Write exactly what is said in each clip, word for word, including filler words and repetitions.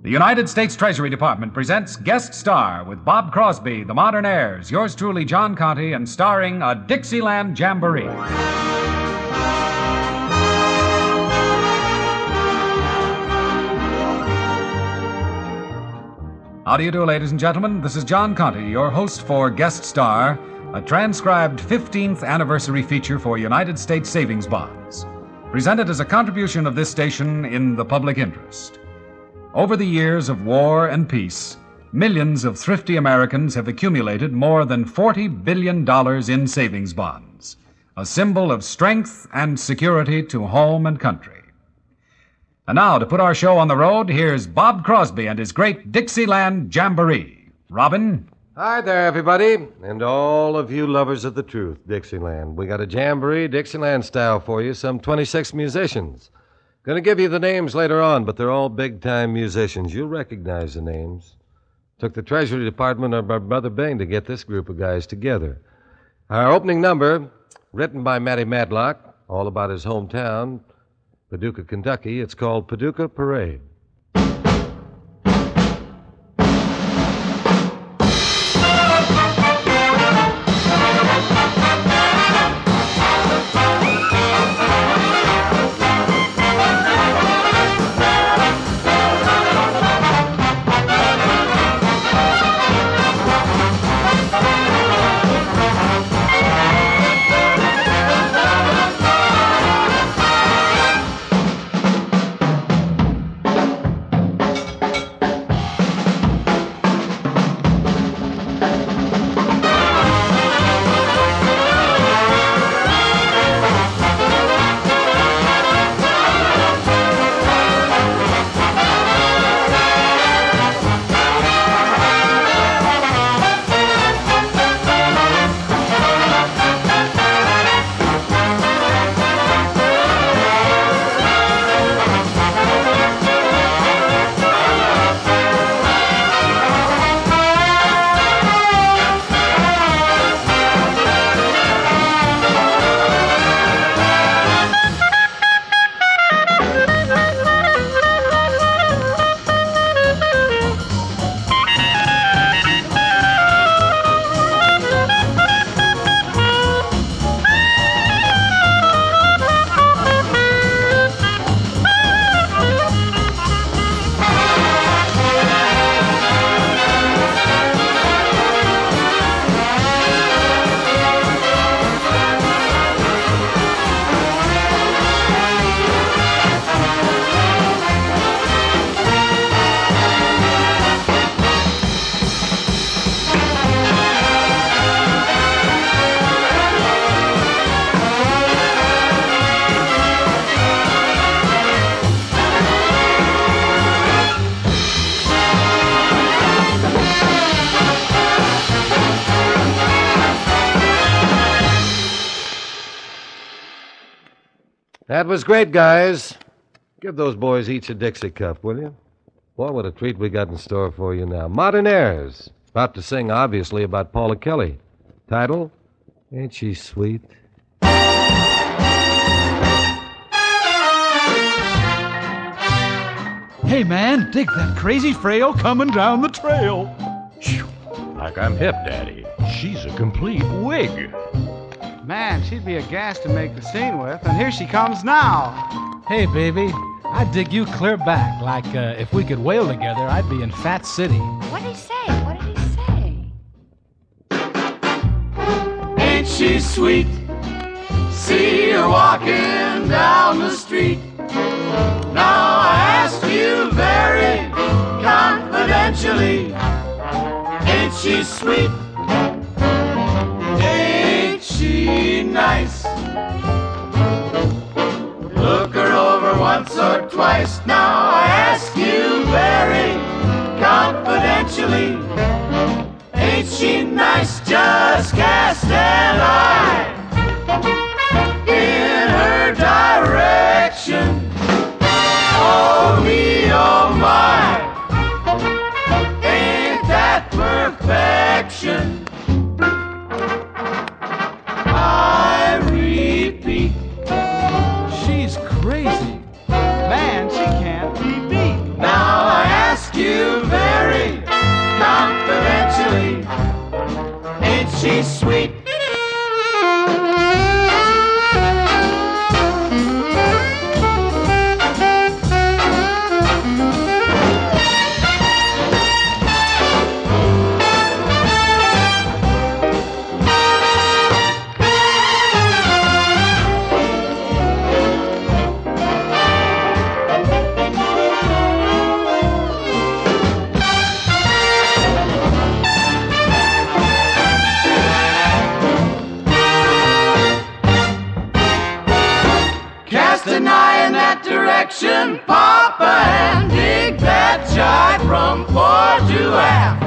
The United States Treasury Department presents Guest Star with Bob Crosby, the Modernaires, yours truly, John Conte, and starring a Dixieland Jamboree. How do you do, ladies and gentlemen? This is John Conte, your host for Guest Star, a transcribed fifteenth anniversary feature for United States savings bonds, presented as a contribution of this station in the public interest. Over the years of war and peace, millions of thrifty Americans have accumulated more than forty billion dollars in savings bonds, a symbol of strength and security to home and country. And now, to put our show on the road, here's Bob Crosby and his great Dixieland Jamboree. Robin? Hi there, everybody, and all of you lovers of the truth, Dixieland. We got a jamboree Dixieland style for you, some twenty-six musicians. Going to give you the names later on, but they're all big-time musicians. You'll recognize the names. Took the Treasury Department of our brother Bing to get this group of guys together. Our opening number, written by Matty Madlock, all about his hometown, Paducah, Kentucky. It's called Paducah Parade. That was great, guys. Give those boys each a Dixie cup, will you? Boy, what a treat we got in store for you now. Modernaires. About to sing, obviously, about Paula Kelly. Title, Ain't She Sweet? Hey, man, dig that crazy frail coming down the trail. Like I'm hip, Daddy. She's a complete wig. Man, she'd be a gas to make the scene with, and here she comes now. Hey, baby, I dig you clear back. Like, uh, if we could wail together, I'd be in Fat City. What did he say? What did he say? Ain't she sweet? See her walking down the street. Now I ask you very confidentially, ain't she sweet? Ain't she nice? Look her over once or twice. Now I ask you very confidentially, ain't she nice? Just cast an eye in her direction. Oh, me, oh, my, ain't that perfection? I repeat, she's crazy. Man, she can't be beat. Now I ask you very confidentially, ain't she sweet? Papa, and dig that jive from four to half.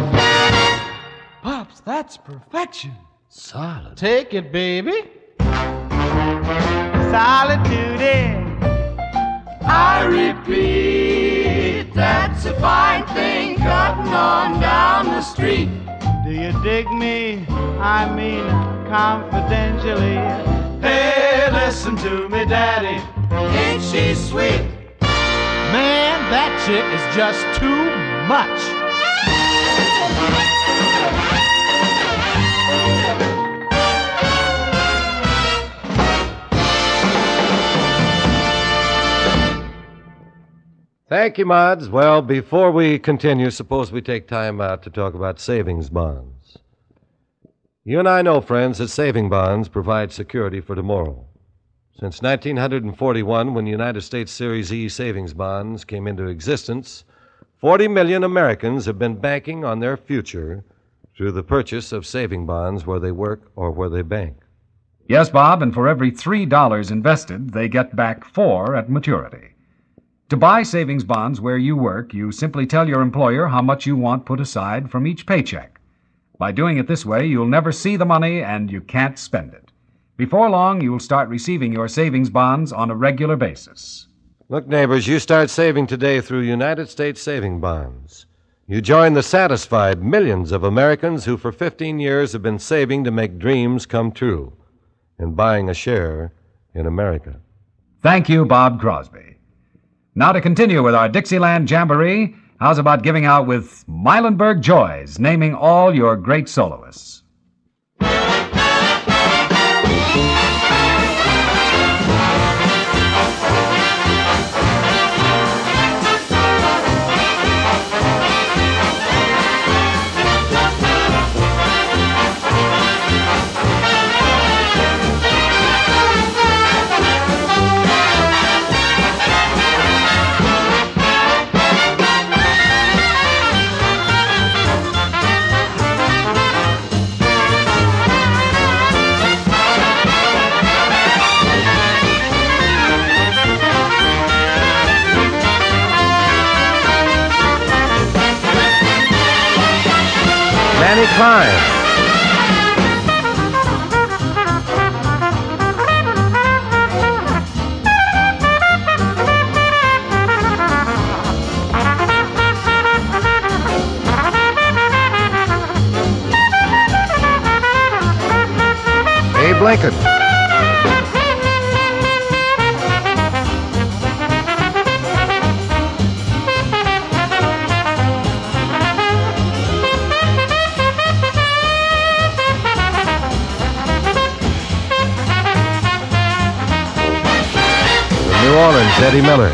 Pops, that's perfection. Solid. Take it, baby. Solitude. I repeat, that's a fine thing cutting on down the street. Do you dig me? I mean, confidentially. Hey, listen to me, Daddy. Ain't she sweet? Man, that chick is just too much. Thank you, Mods. Well, before we continue, suppose we take time out to talk about savings bonds. You and I know, friends, that saving bonds provide security for tomorrow. Since nineteen forty-one, when United States Series E savings bonds came into existence, forty million Americans have been banking on their future through the purchase of saving bonds where they work or where they bank. Yes, Bob, and for every three dollars invested, they get back four at maturity. To buy savings bonds where you work, you simply tell your employer how much you want put aside from each paycheck. By doing it this way, you'll never see the money and you can't spend it. Before long, you'll start receiving your savings bonds on a regular basis. Look, neighbors, you start saving today through United States Saving Bonds. You join the satisfied millions of Americans who for fifteen years have been saving to make dreams come true and buying a share in America. Thank you, Bob Crosby. Now to continue with our Dixieland Jamboree, how's about giving out with Mylenberg Joys, naming all your great soloists? Fine. Abe Lincoln. New Orleans, Eddie Miller.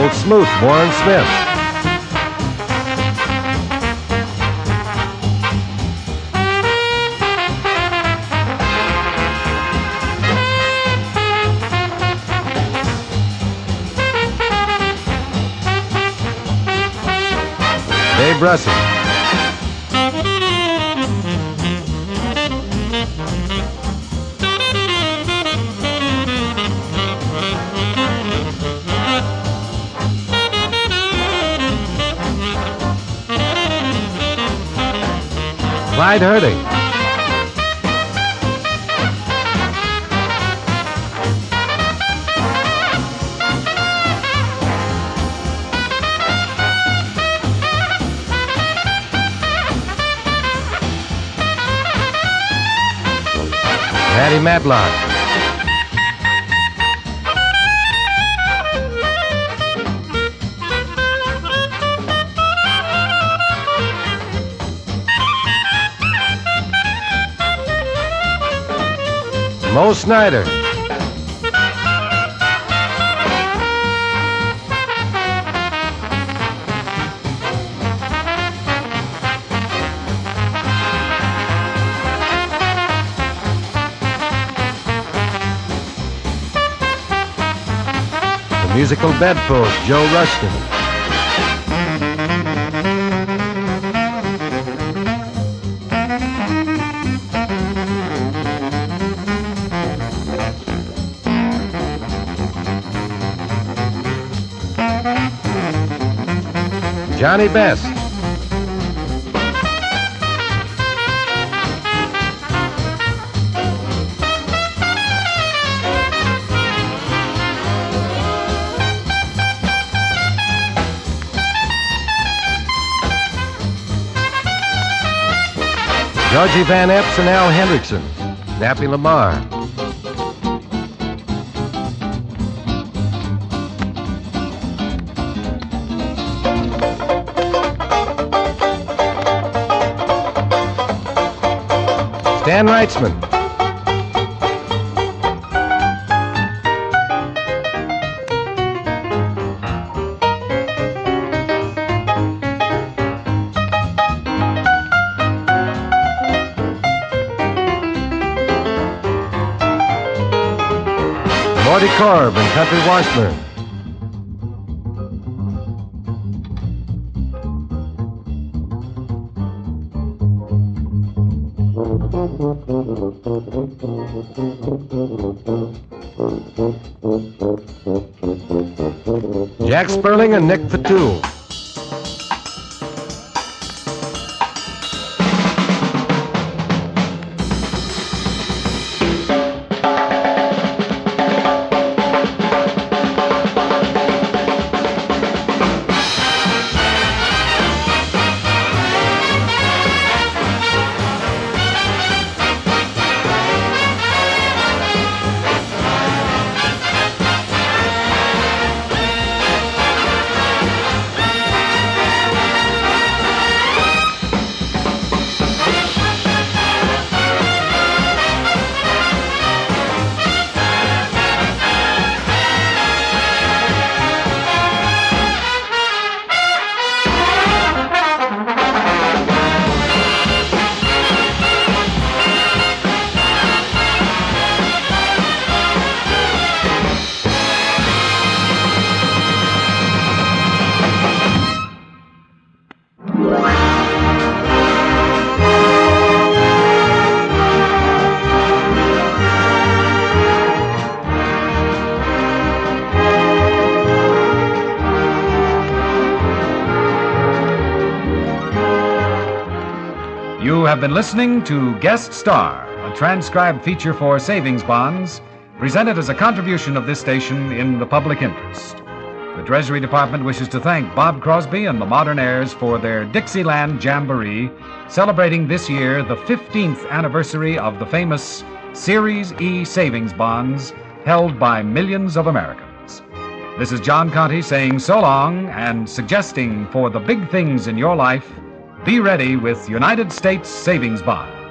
Old Sleuth, Warren Smith. Dave Russell. Clyde Hurdy. Matty Madlock. Mo Snyder. The musical bedpost, Joe Ruskin. Johnny Best. George Van Eps and Al Hendrickson. Nappy Lamar. Stan Reitman. Dizzy Carb and Henry Washburn. Jack Sperling and Nick Fatou. You have been listening to Guest Star, a transcribed feature for savings bonds, presented as a contribution of this station in the public interest. The Treasury Department wishes to thank Bob Crosby and the Modernaires for their Dixieland Jamboree, celebrating this year the fifteenth anniversary of the famous Series E savings bonds held by millions of Americans. This is John Conte saying so long and suggesting for the big things in your life, be ready with United States Savings Bonds.